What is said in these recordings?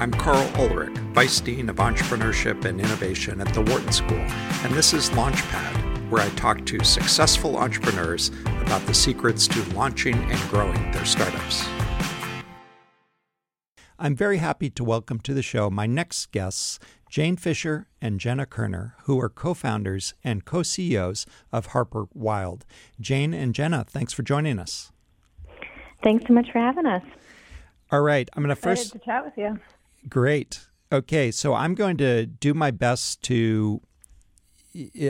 I'm Carl Ulrich, Vice Dean of Entrepreneurship and Innovation at the Wharton School, and this is Launchpad, where I talk to successful entrepreneurs about the secrets to launching and growing their startups. I'm very happy to welcome to the show my next guests, Jane Fisher and Jenna Kerner, who are co-founders and co-CEOs of Harper Wilde. Jane and Jenna, thanks for joining us. Thanks so much for having us. All right, I'm going to first... Excited to chat with you. Great. Okay, so I'm going to do my best to...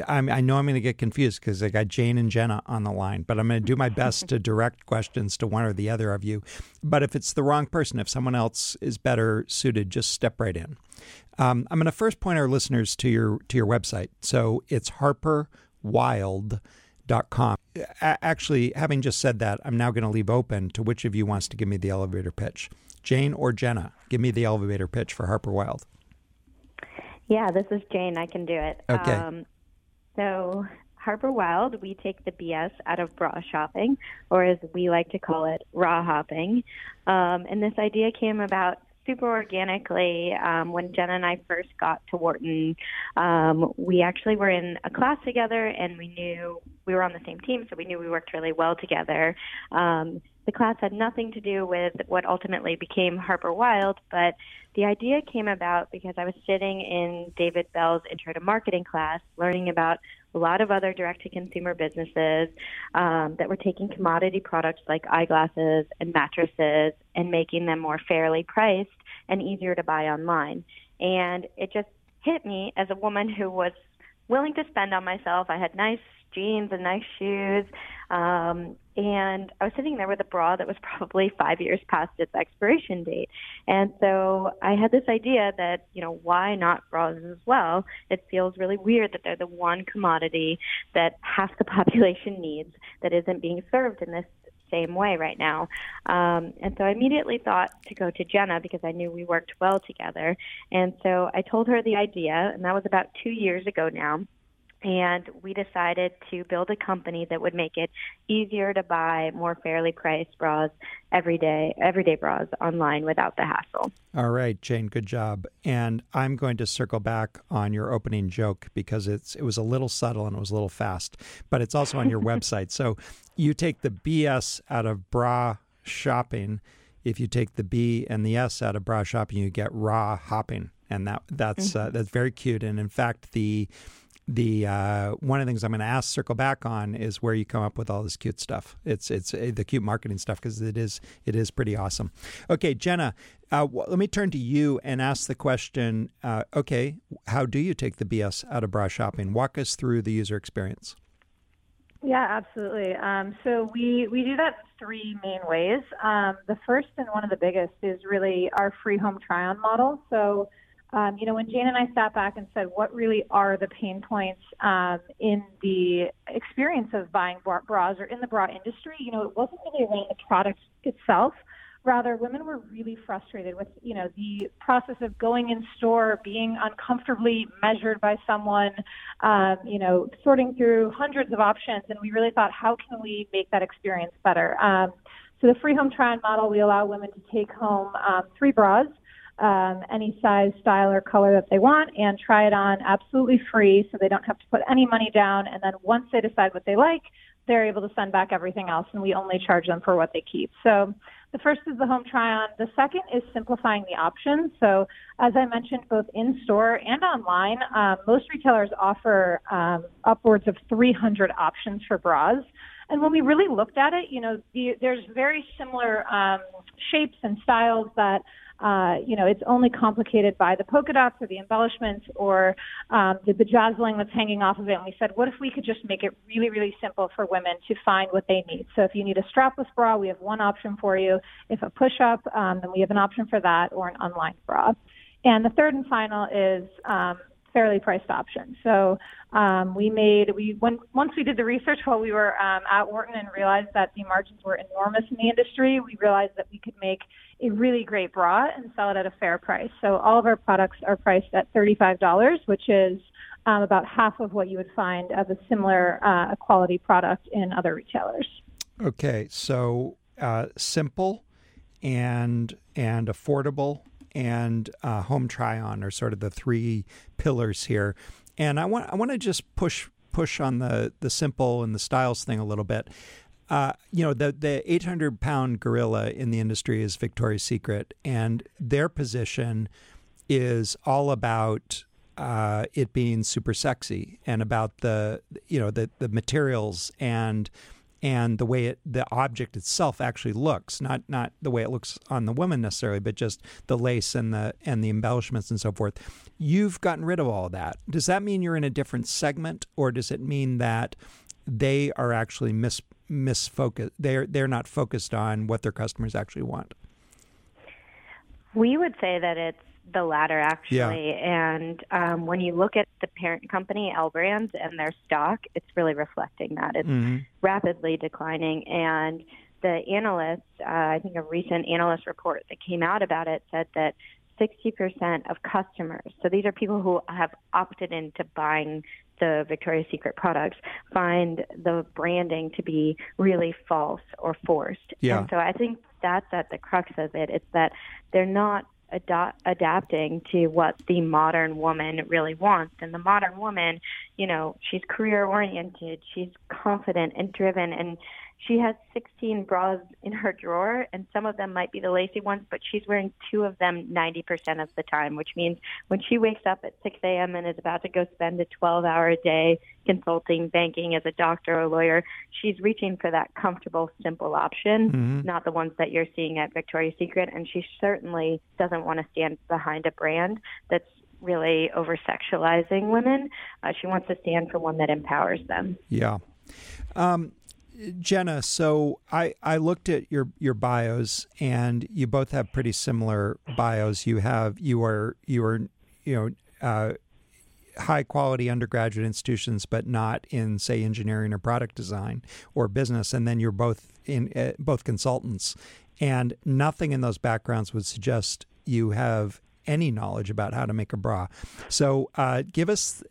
I know I'm going to get confused because I got Jane and Jenna on the line, but I'm going to do my best to direct questions to one or the other of you. But if it's the wrong person, if someone else is better suited, just step right in. I'm going to first point our listeners to your website. So it's harperwild.com. Actually, having just said that, I'm now going to leave open to which of you wants to give me the elevator pitch. Jane or Jenna, give me the elevator pitch for Harper Wilde. Yeah, this is Jane. I can do it. Okay. So Harper Wilde, we take the BS out of bra shopping, or as we like to call it, raw hopping. And this idea came about super organically. When Jenna and I first got to Wharton, we actually were in a class together, and we knew we were on the same team, so we knew we worked really well together. The class had nothing to do with what ultimately became Harper Wilde, but the idea came about because I was sitting in David Bell's Intro to Marketing class, learning about a lot of other direct-to-consumer businesses that were taking commodity products like eyeglasses and mattresses and making them more fairly priced and easier to buy online. And it just hit me as a woman who was willing to spend on myself. I had nice jeans and nice shoes. And I was sitting there with a bra that was probably 5 years past its expiration date. And so I had this idea that, you know, why not bras as well? It feels really weird that they're the one commodity that half the population needs that isn't being served in this same way right now. And so I immediately thought to go to Jenna because I knew we worked well together. And so I told her the idea, and that was about 2 years ago now. And we decided to build a company that would make it easier to buy more fairly priced bras everyday bras online without the hassle. All right, Jane, good job. And I'm going to circle back on your opening joke because it was a little subtle and it was a little fast, but it's also on your website. So you take the BS out of bra shopping. If you take the B and the S out of bra shopping, you get raw hopping. And that's very cute. And in fact, the one of the things I'm going to circle back on is where you come up with all this cute stuff. It's the cute marketing stuff because it is pretty awesome. Okay, Jenna, let me turn to you and ask the question. Okay, how do you take the BS out of bra shopping? Walk us through the user experience. Yeah, absolutely. So we do that three main ways. The first and one of the biggest is really our free home try-on model. So when Jane and I sat back and said, what really are the pain points in the experience of buying bras or in the bra industry, it wasn't really around the product itself. Rather, women were really frustrated with, the process of going in store, being uncomfortably measured by someone, sorting through hundreds of options. And we really thought, how can we make that experience better? So the free home try-on model, we allow women to take home three bras. Any size, style, or color that they want, and try it on absolutely free so they don't have to put any money down. And then once they decide what they like, they're able to send back everything else, and we only charge them for what they keep. So the first is the home try-on. The second is simplifying the options. So as I mentioned, both in-store and online, most retailers offer upwards of 300 options for bras. And when we really looked at it, there's very similar shapes and styles that, it's only complicated by the polka dots or the embellishments or the bedazzling that's hanging off of it. And we said, what if we could just make it really, really simple for women to find what they need? So if you need a strapless bra, we have one option for you. If a push-up, then we have an option for that, or an unlined bra. And the third and final is fairly priced option. So once we did the research while we were at Wharton and realized that the margins were enormous in the industry, we realized that we could make a really great bra and sell it at a fair price. So all of our products are priced at $35, which is about half of what you would find as a similar quality product in other retailers. Okay, so simple and affordable and home try-on are sort of the three pillars here. And I want to just push on the simple and the styles thing a little bit. The 800-pound gorilla in the industry is Victoria's Secret, and their position is all about it being super sexy and about the materials and the way the object itself actually looks, not the way it looks on the woman necessarily, but just the lace and the embellishments and so forth. You've gotten rid of all that. Does that mean you're in a different segment, or does it mean that they are actually misfocused? They're not focused on what their customers actually want. We would say that it's the latter, actually. Yeah. And when you look at the parent company, L Brands, and their stock, it's really reflecting that. It's rapidly declining. And the analysts, I think a recent analyst report that came out about it said that 60% of customers, so these are people who have opted into buying the Victoria's Secret products, find the branding to be really false or forced. Yeah. And so I think that's at the crux of it. It's that they're not adapting to what the modern woman really wants. And the modern woman, she's career-oriented, she's confident and driven, and she has 16 bras in her drawer, and some of them might be the lacy ones, but she's wearing 2 of them 90% of the time, which means when she wakes up at 6 a.m. and is about to go spend a 12-hour-a-day consulting, banking as a doctor or lawyer, she's reaching for that comfortable, simple option, not the ones that you're seeing at Victoria's Secret. And she certainly doesn't want to stand behind a brand that's really over-sexualizing women. She wants to stand for one that empowers them. Yeah. Jenna, so I looked at your bios, and you both have pretty similar bios. You are high quality undergraduate institutions, but not in, say, engineering or product design or business. And then you're both both consultants, and nothing in those backgrounds would suggest you have any knowledge about how to make a bra. So give us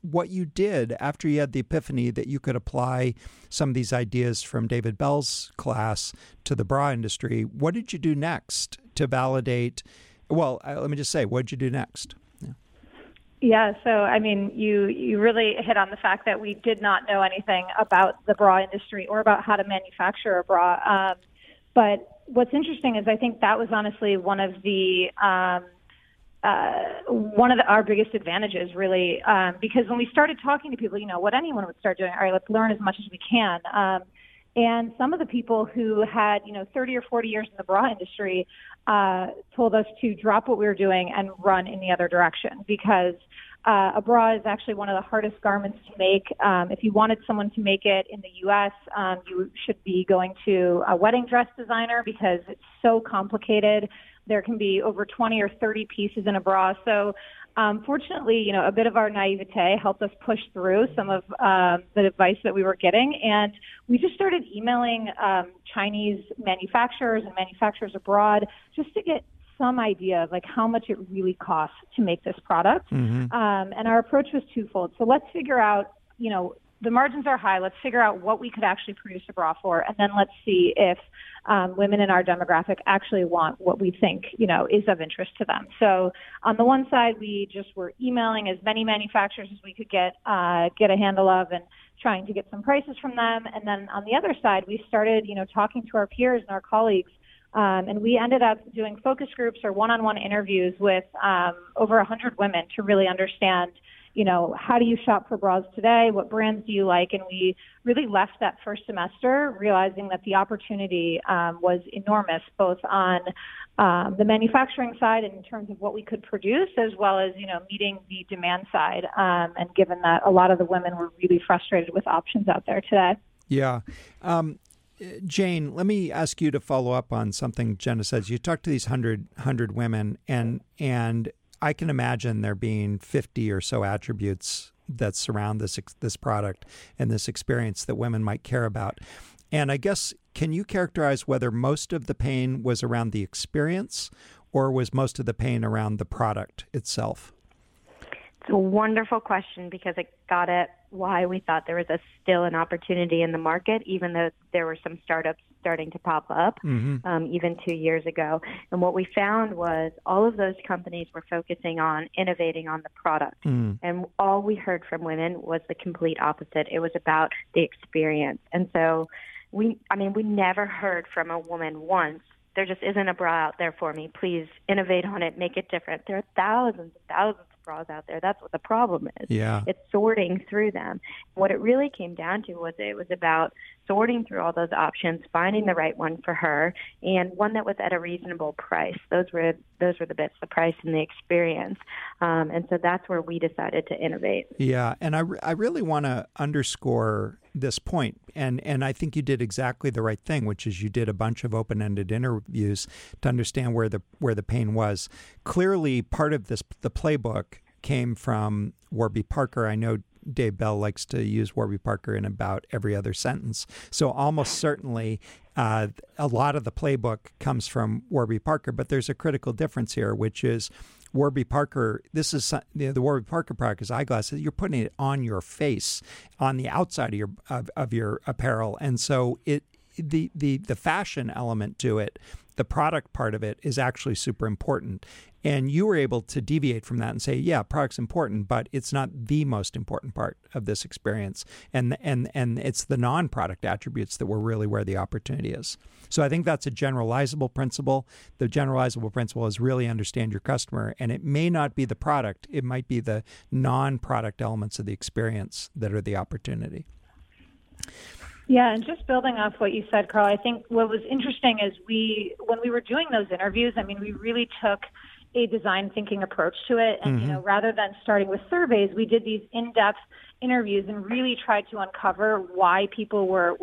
what you did after you had the epiphany that you could apply some of these ideas from David Bell's class to the bra industry. What did you do next to validate? Well, let me just say, what did you do next? Yeah, so I mean, you really hit on the fact that we did not know anything about the bra industry or about how to manufacture a bra. But what's interesting is I think that was honestly one of the our biggest advantages, really, because when we started talking to people, what anyone would start doing, all right, let's learn as much as we can. And some of the people who had, 30 or 40 years in the bra industry told us to drop what we were doing and run in the other direction, because a bra is actually one of the hardest garments to make. If you wanted someone to make it in the U.S., you should be going to a wedding dress designer, because it's so complicated. There can be over 20 or 30 pieces in a bra. So fortunately, a bit of our naivete helped us push through some of the advice that we were getting. And we just started emailing Chinese manufacturers and manufacturers abroad just to get some idea of how much it really costs to make this product. And our approach was twofold. So let's figure out, the margins are high. Let's figure out what we could actually produce a bra for. And then let's see if women in our demographic actually want what we think, is of interest to them. So on the one side, we just were emailing as many manufacturers as we could get a handle of and trying to get some prices from them. And then on the other side, we started, talking to our peers and our colleagues. And we ended up doing focus groups or one-on-one interviews with over 100 women to really understand, how do you shop for bras today? What brands do you like? And we really left that first semester realizing that the opportunity was enormous, both on the manufacturing side and in terms of what we could produce, as well as, meeting the demand side. And given that a lot of the women were really frustrated with options out there today. Yeah. Jane, let me ask you to follow up on something Jenna says. You talked to these 100 women, and I can imagine there being 50 or so attributes that surround this product and this experience that women might care about. And I guess, can you characterize whether most of the pain was around the experience, or was most of the pain around the product itself? It's a wonderful question, because it got at why we thought there was still an opportunity in the market, even though there were some startups starting to pop up, even 2 years ago. And what we found was all of those companies were focusing on innovating on the product. And all we heard from women was the complete opposite. It was about the experience. And so we never heard from a woman once, there just isn't a bra out there for me. Please innovate on it, make it different. There are thousands and thousands of bras out there. That's what the problem is. Yeah. It's sorting through them. What it really came down to was it was about sorting through all those options, finding the right one for her, and one that was at a reasonable price. Those were the bits, the price and the experience. And so that's where we decided to innovate. Yeah, and I really want to underscore this point, and I think you did exactly the right thing, which is you did a bunch of open-ended interviews to understand where the pain was. Clearly, part of this, the playbook, came from Warby Parker. I know Dave Bell likes to use Warby Parker in about every other sentence. So almost certainly a lot of the playbook comes from Warby Parker, but there's a critical difference here, which is Warby Parker, this is the Warby Parker product is eyeglasses. You're putting it on your face, on the outside of your apparel. And so the fashion element to it, the product part of it, is actually super important. And you were able to deviate from that and say, yeah, product's important, but it's not the most important part of this experience. And it's the non-product attributes that were really where the opportunity is. So I think that's a generalizable principle. The generalizable principle is really understand your customer. And it may not be the product. It might be the non-product elements of the experience that are the opportunity. Yeah, and just building off what you said, Carl, I think what was interesting is when we were doing those interviews, I mean, we really took a design thinking approach to it. And, rather than starting with surveys, we did these in-depth interviews and really tried to uncover why people were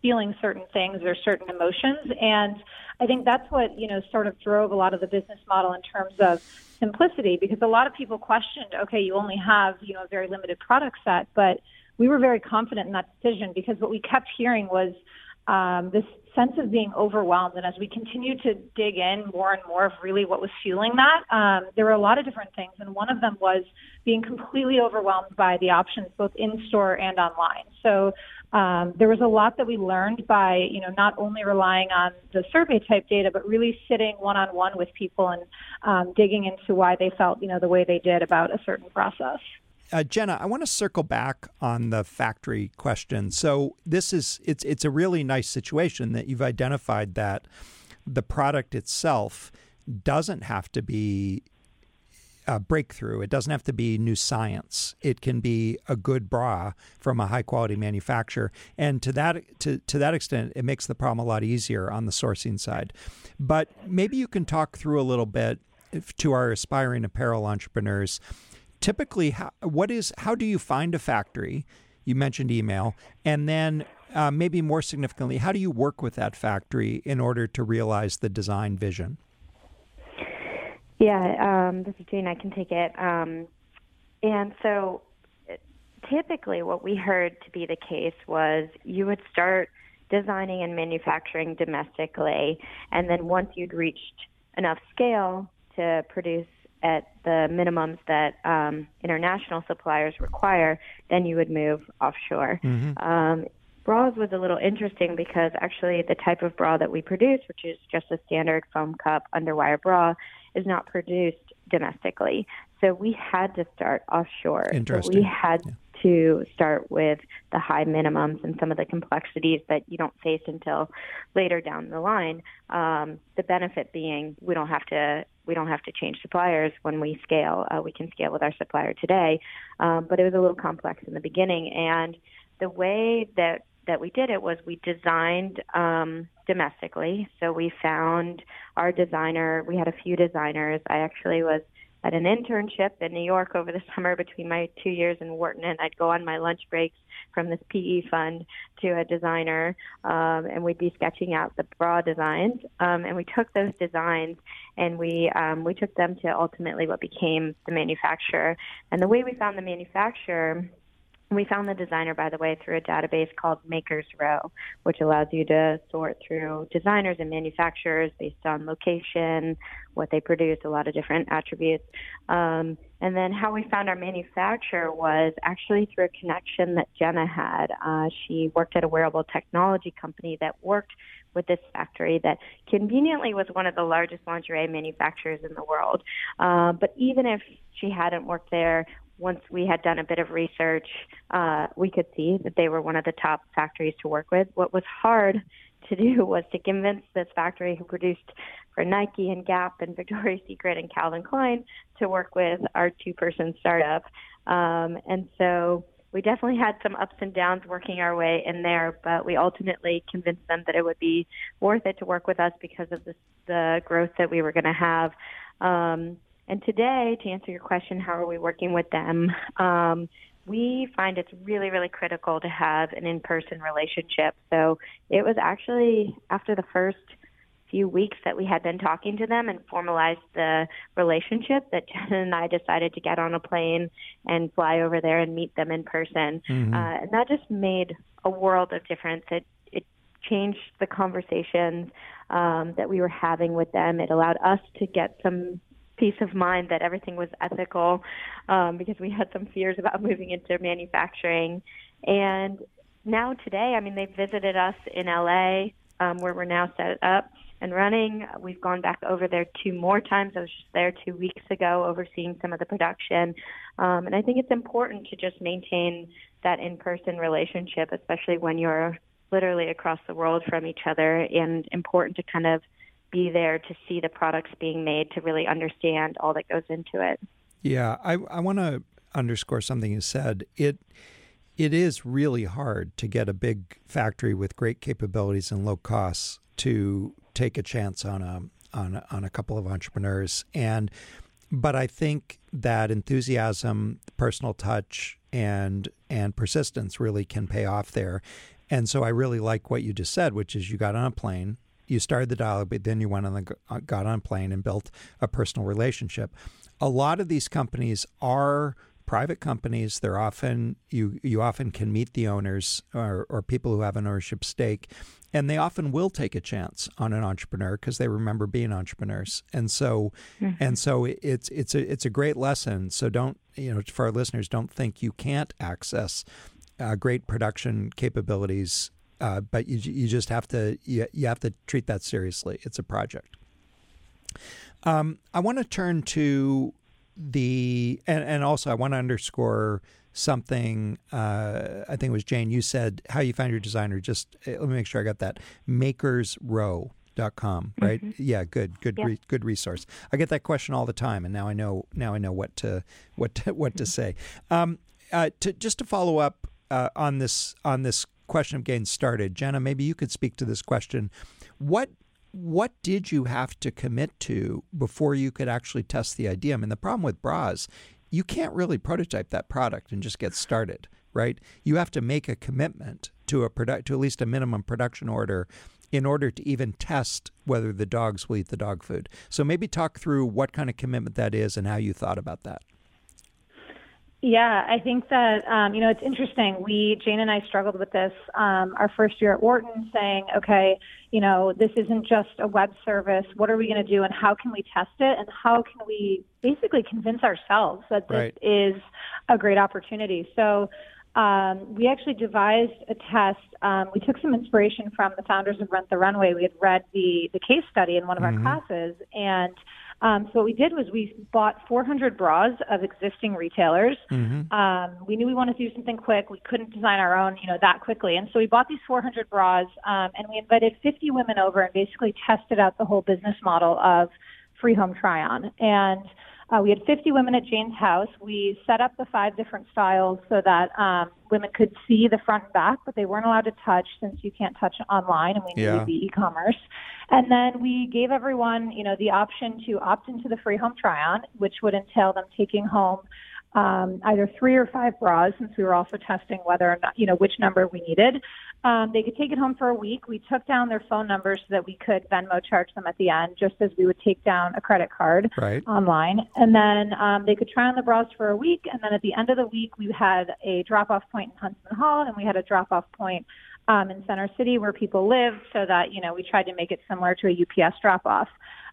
feeling certain things or certain emotions. And I think that's what, sort of drove a lot of the business model in terms of simplicity, because a lot of people questioned, okay, you only have, a very limited product set, but we were very confident in that decision because what we kept hearing was this sense of being overwhelmed. And as we continued to dig in more and more of really what was fueling that, there were a lot of different things. And one of them was being completely overwhelmed by the options, both in-store and online. So there was a lot that we learned by, not only relying on the survey type data, but really sitting one-on-one with people and digging into why they felt, the way they did about a certain process. Jenna, I want to circle back on the factory question. So this is it's a really nice situation that you've identified that the product itself doesn't have to be a breakthrough. It doesn't have to be new science. It can be a good bra from a high quality manufacturer, and to that extent, it makes the problem a lot easier on the sourcing side. But maybe you can talk through a little bit to our aspiring apparel entrepreneurs. Typically, how do you find a factory? You mentioned email. And then maybe more significantly, how do you work with that factory in order to realize the design vision? Yeah, this is Jane. I can take it. And so typically what we heard to be the case was you would start designing and manufacturing domestically. And then once you'd reached enough scale to produce at the minimums that international suppliers require, then you would move offshore. Bras was a little interesting because actually the type of bra that we produce, which is just a standard foam cup underwire bra, is not produced domestically. So we had to start offshore. Interesting. So we had to start with the high minimums and some of the complexities that you don't face until later down the line. The benefit being we don't have to change suppliers when we scale. We can scale with our supplier today, but it was a little complex in the beginning. And the way that we did it was we designed domestically. So we found our designer. We had a few designers. I actually was at an internship in New York over the summer between my 2 years in Wharton, and I'd go on my lunch breaks from this PE fund to a designer, and we'd be sketching out the bra designs. And we took those designs and we took them to ultimately what became the manufacturer. And the way we found the manufacturer We found the designer, by the way, through a database called Maker's Row, which allows you to sort through designers and manufacturers based on location, what they produce, a lot of different attributes. And then how we found our manufacturer was actually through a connection that Jenna had. She worked at a wearable technology company that worked with this factory that conveniently was one of the largest lingerie manufacturers in the world. But even if she hadn't worked there, once we had done a bit of research, we could see that they were one of the top factories to work with. What was hard to do was to convince this factory who produced for Nike and Gap and Victoria's Secret and Calvin Klein to work with our two-person startup. And so we definitely had some ups and downs working our way in there, but we ultimately convinced them that it would be worth it to work with us because of the growth that we were going to have. And today, to answer your question, how are we working with them? We find it's really, really critical to have an in-person relationship. So it was actually after the first few weeks that we had been talking to them and formalized the relationship that Jenna and I decided to get on a plane and fly over there and meet them in person. Mm-hmm. And that just made a world of difference. It changed the conversations that we were having with them. It allowed us to get some peace of mind that everything was ethical, because we had some fears about moving into manufacturing. And now today, I mean, they've visited us in LA, where we're now set up and running. We've gone back over there 2 more times. I was just there 2 weeks ago overseeing some of the production. And I think it's important to just maintain that in-person relationship, especially when you're literally across the world from each other, and important to kind of be there to see the products being made, to really understand all that goes into it. Yeah, I want to underscore something you said. It is really hard to get a big factory with great capabilities and low costs to take a chance on a couple of entrepreneurs. But I think that enthusiasm, personal touch, and persistence really can pay off there. And so I really like what you just said, which is you got on a plane. You started the dialogue, but then you got on a plane and built a personal relationship. A lot of these companies are private companies. They're often you often can meet the owners or people who have an ownership stake, and they often will take a chance on an entrepreneur because they remember being entrepreneurs. And so, mm-hmm. and so it's a great lesson. So don't, for our listeners, don't think you can't access great production capabilities. But you just have to you have to treat that seriously. It's a project. I want to turn to and also I want to underscore something. I think it was Jane. You said how you found your designer. Just let me make sure I got that. Makersrow.com, right? Mm-hmm. Yeah, good, yeah. Good resource. I get that question all the time, and now I know. Now I know what to say. To follow up on this question of getting started. Jenna, maybe you could speak to this question. What did you have to commit to before you could actually test the idea? I mean, the problem with bras, you can't really prototype that product and just get started, right? You have to make a commitment to to at least a minimum production order in order to even test whether the dogs will eat the dog food. So maybe talk through what kind of commitment that is and how you thought about that. Yeah, I think that, it's interesting. Jane and I struggled with this our first year at Wharton, saying, okay, this isn't just a web service. What are we going to do, and how can we test it, and how can we basically convince ourselves that this right. is a great opportunity? So we actually devised a test. We took some inspiration from the founders of Rent the Runway. We had read the case study in one of mm-hmm. our classes, and so what we did was we bought 400 bras of existing retailers. Mm-hmm. We knew we wanted to do something quick. We couldn't design our own, that quickly. And so we bought these 400 bras, and we invited 50 women over and basically tested out the whole business model of free home try-on. And we had 50 women at Jane's house. We set up the 5 different styles so that women could see the front and back, but they weren't allowed to touch, since you can't touch online, and we needed the e-commerce. And then we gave everyone, the option to opt into the free home try-on, which would entail them taking home either 3 or 5 bras, since we were also testing whether or not, which number we needed. They could take it home for a week. We took down their phone numbers so that we could Venmo charge them at the end, just as we would take down a credit card online. And then they could try on the bras for a week. And then at the end of the week, we had a drop-off point in Huntsman Hall, and we had a drop-off point in Center City where people live, so that, we tried to make it similar to a UPS drop-off.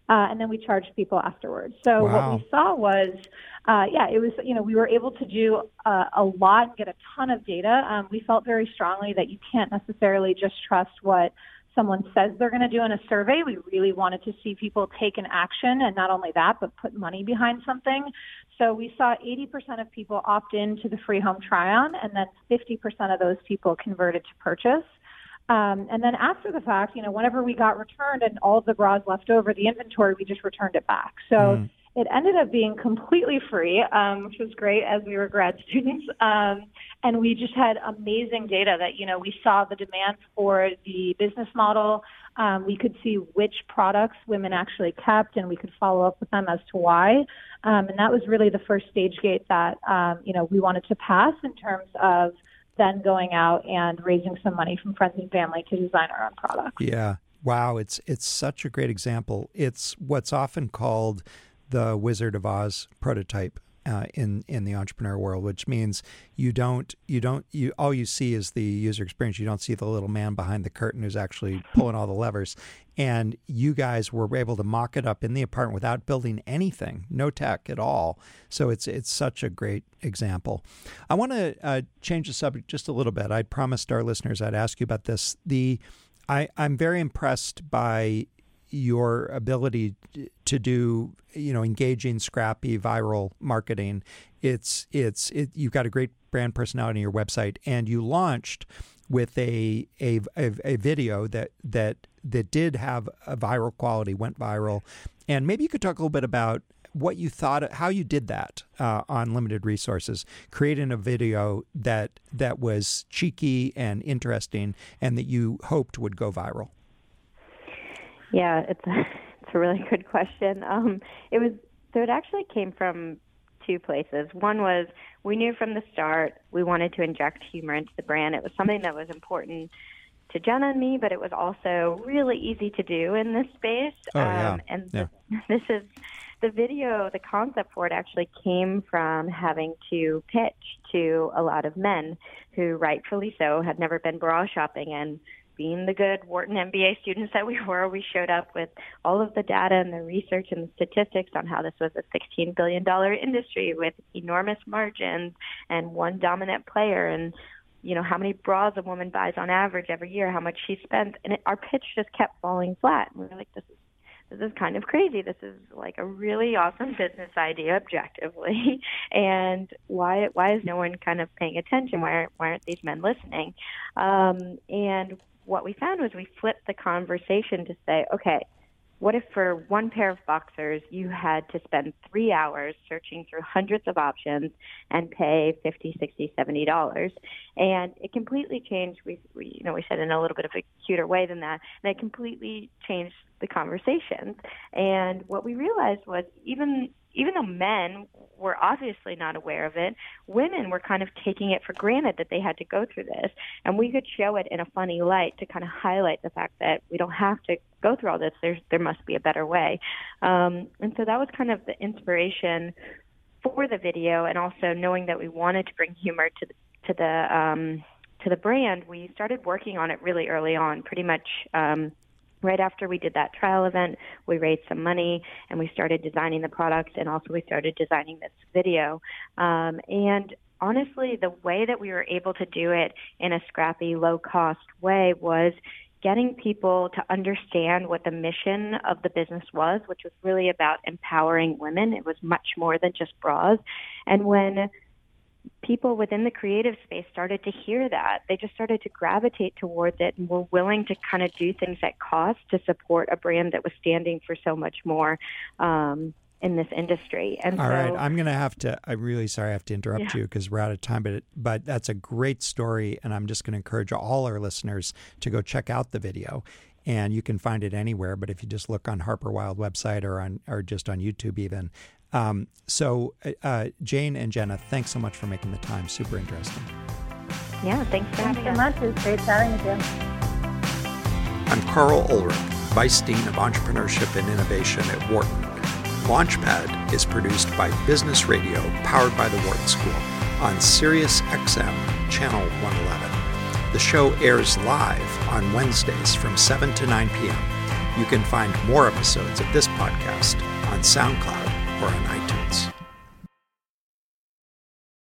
And then we charged people afterwards. So what we saw was, it was, we were able to do a lot and get a ton of data. We felt very strongly that you can't necessarily just trust what someone says they're going to do in a survey. We really wanted to see people take an action, and not only that, but put money behind something. So we saw 80% of people opt in to the free home try-on, and then 50% of those people converted to purchase. And then after the fact, whenever we got returned and all of the bras left over, the inventory, we just returned it back. So it ended up being completely free, which was great, as we were grad students. And we just had amazing data that, we saw the demand for the business model. We could see which products women actually kept, and we could follow up with them as to why. And that was really the first stage gate that, we wanted to pass in terms of then going out and raising some money from friends and family to design our own products. Yeah. Wow. It's such a great example. It's what's often called the Wizard of Oz prototype in the entrepreneur world, which means you all you see is the user experience. You don't see the little man behind the curtain who's actually pulling all the levers. And you guys were able to mock it up in the apartment without building anything, no tech at all. So it's such a great example. I want to change the subject just a little bit. I promised our listeners I'd ask you about this. I'm very impressed by your ability to do, engaging, scrappy, viral marketing. You've got a great brand personality on your website, and you launched with a video that did have a viral quality, went viral. And maybe you could talk a little bit about what you thought, how you did that on limited resources, creating a video that was cheeky and interesting and that you hoped would go viral. Yeah, it's a really good question. It actually came from two places. One was, we knew from the start we wanted to inject humor into the brand. It was something that was important to Jenna and me, but it was also really easy to do in this space. This is the video, the concept for it actually came from having to pitch to a lot of men who, rightfully so, had never been bra shopping. And being the good Wharton MBA students that we were, we showed up with all of the data and the research and the statistics on how this was a $16 billion industry with enormous margins and one dominant player, and how many bras a woman buys on average every year, how much she spends. And our pitch just kept falling flat. And we were like, this is kind of crazy. This is like a really awesome business idea objectively. And why is no one kind of paying attention? Why aren't these men listening? And what we found was we flipped the conversation to say, okay, what if for one pair of boxers you had to spend 3 hours searching through hundreds of options and pay $50, $60, $70? And it completely changed. We said in a little bit of a cuter way than that, and it completely changed the conversations. And what we realized was even though men were obviously not aware of it, women were kind of taking it for granted that they had to go through this. And we could show it in a funny light to kind of highlight the fact that we don't have to go through all this. There must be a better way. And so that was kind of the inspiration for the video. And also knowing that we wanted to bring humor to the brand, we started working on it really early on, pretty much right after we did that trial event. We raised some money and we started designing the products, and also we started designing this video. And honestly, the way that we were able to do it in a scrappy, low-cost way was getting people to understand what the mission of the business was, which was really about empowering women. It was much more than just bras. And when people within the creative space started to hear that, they just started to gravitate towards it and were willing to kind of do things at cost to support a brand that was standing for so much more in this industry. And all right, I'm really sorry I have to interrupt you because we're out of time, but that's a great story, and I'm just going to encourage all our listeners to go check out the video. And you can find it anywhere, but if you just look on Harper Wilde website or just on YouTube even, So Jane and Jenna, thanks so much for making the time. Super interesting. Yeah, thanks so much. It was great chatting with you. I'm Carl Ulrich, Vice Dean of Entrepreneurship and Innovation at Wharton. Launchpad is produced by Business Radio, powered by the Wharton School, on Sirius XM, Channel 111. The show airs live on Wednesdays from 7 to 9 p.m. You can find more episodes of this podcast on SoundCloud or on iTunes.